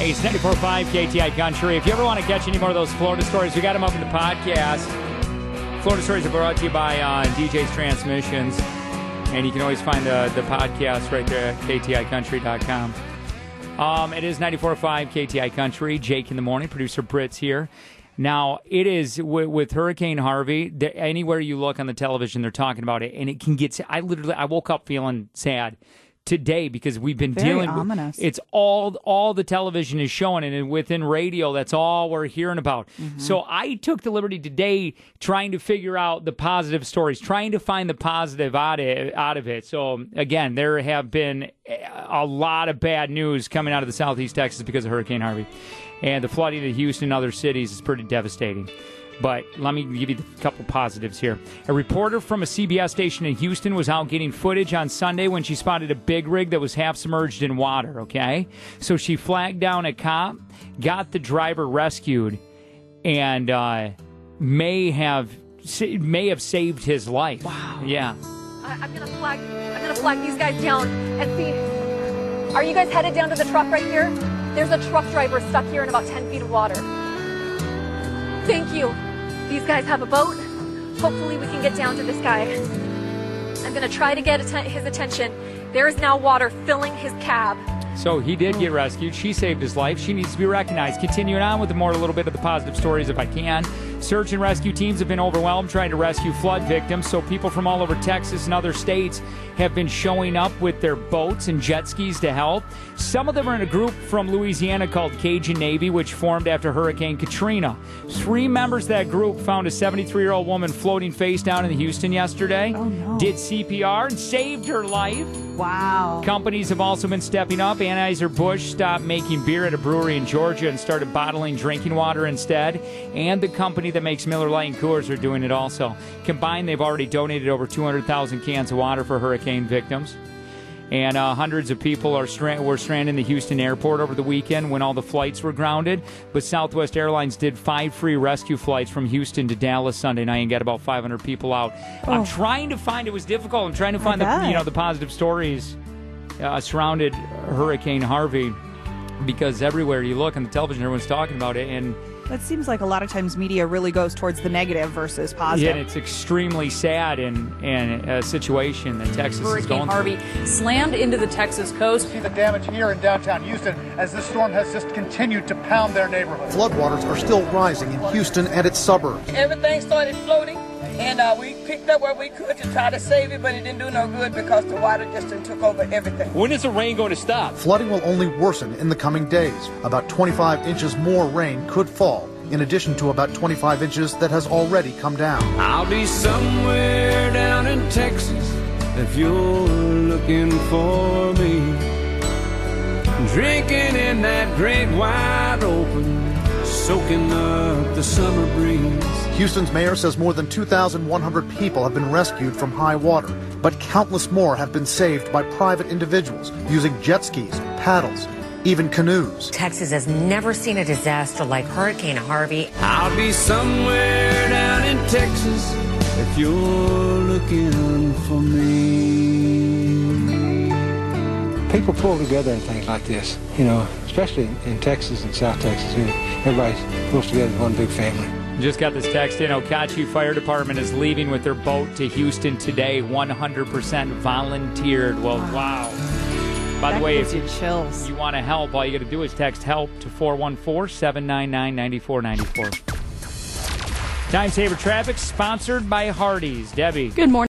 Hey, it's 94.5 KTI Country. If you ever want to catch any more of those Florida stories, we got them up in the podcast. Florida stories are brought to you by DJ's Transmissions. And you can always find the podcast right there at KTICountry.com. It is 94.5 KTI Country. Jake in the morning. Producer Britt's here. Now, it is, with Hurricane Harvey, anywhere you look on the television, they're talking about it. And it can get, I woke up feeling sad today because we've been dealing with, it's all the television is showing, and within radio, that's all we're hearing about. Mm-hmm. So I took the liberty today trying to figure out the positive stories, trying to find the positive out of it. So again, there have been a lot of bad news coming out of the Southeast Texas because of Hurricane Harvey. And the flooding in Houston and other cities is pretty devastating. But let me give you a couple positives here. A reporter from a CBS station in Houston was out getting footage on Sunday when she spotted a big rig that was half submerged in water, okay? So she flagged down a cop, got the driver rescued, and may have saved his life. Wow. Yeah. I'm gonna flag these guys down and see. Are you guys headed down to the truck right here? There's a truck driver stuck here in about 10 feet of water. Thank you. These guys have a boat. Hopefully we can get down to this guy. I'm going to try to get his attention. There is now water filling his cab. So he did get rescued. She saved his life. She needs to be recognized. Continuing on with more, a little bit of the positive stories if I can. Search and rescue teams have been overwhelmed trying to rescue flood victims. So people from all over Texas and other states have been showing up with their boats and jet skis to help. Some of them are in a group from Louisiana called Cajun Navy, which formed after Hurricane Katrina. 3 members of that group found a 73-year-old woman floating face down in Houston yesterday. Oh, no. Did CPR and saved her life. Wow. Companies have also been stepping up. Anheuser-Busch stopped making beer at a brewery in Georgia and started bottling drinking water instead. And the company that makes Miller Lite and Coors are doing it also. Combined, they've already donated over 200,000 cans of water for hurricane victims. And hundreds of people were stranded in the Houston airport over the weekend when all the flights were grounded. But Southwest Airlines did 5 free rescue flights from Houston to Dallas Sunday night and got about 500 people out. Oh. It was difficult. I'm trying to find the positive stories surrounded Hurricane Harvey, because everywhere you look on the television, everyone's talking about it. And that seems like a lot of times media really goes towards the negative versus positive. Yeah, it's extremely sad in a situation that Texas is going through. Hurricane Harvey slammed into the Texas coast. See the damage here in downtown Houston as this storm has just continued to pound their neighborhood. Floodwaters are still rising in Houston and its suburbs. Everything started floating, and we picked up where we could to try to save it, but it didn't do no good because the water just took over everything. When is the rain going to stop? Flooding will only worsen in the coming days. About 25 inches more rain could fall, in addition to about 25 inches that has already come down. I'll be somewhere down in Texas if you're looking for me, drinking in that great wide open, soaking up the summer breeze. Houston's mayor says more than 2,100 people have been rescued from high water, but countless more have been saved by private individuals using jet skis, paddles, even canoes. Texas has never seen a disaster like Hurricane Harvey. I'll be somewhere down in Texas if you're looking for me. People pull together in things like this, you know, especially in Texas and South Texas. Everybody pulls together as one big family. Just got this text in. Okachi Fire Department is leaving with their boat to Houston today. 100% volunteered. Well, wow. By the way, if you want to help, all you got to do is text HELP to 414-799-9494. Time Saver Traffic, sponsored by Hardee's. Debbie. Good morning.